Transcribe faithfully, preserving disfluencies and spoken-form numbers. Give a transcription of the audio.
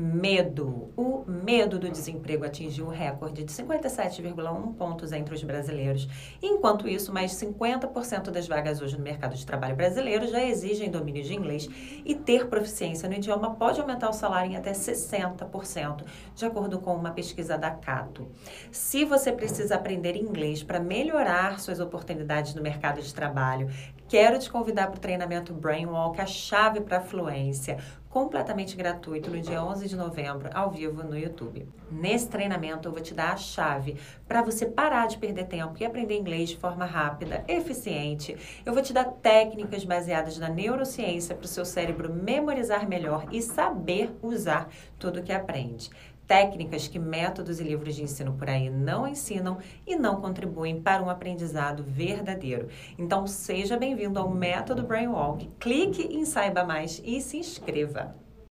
Medo. O medo do desemprego atingiu o recorde de cinquenta e sete vírgula um pontos entre os brasileiros. Enquanto isso, mais de cinquenta por cento das vagas hoje no mercado de trabalho brasileiro já exigem domínio de inglês, e ter proficiência no idioma pode aumentar o salário em até sessenta por cento, de acordo com uma pesquisa da Cato. Se você precisa aprender inglês para melhorar suas oportunidades no mercado de trabalho, quero te convidar para o treinamento Brainwalk, a chave para a fluência, completamente gratuito, no dia onze de novembro, ao vivo no YouTube. Nesse treinamento eu vou te dar a chave para você parar de perder tempo e aprender inglês de forma rápida, eficiente. Eu vou te dar técnicas baseadas na neurociência para o seu cérebro memorizar melhor e saber usar tudo o que aprende. Técnicas que métodos e livros de ensino por aí não ensinam e não contribuem para um aprendizado verdadeiro. Então, seja bem-vindo ao Método Brainwalk, clique em Saiba Mais e se inscreva!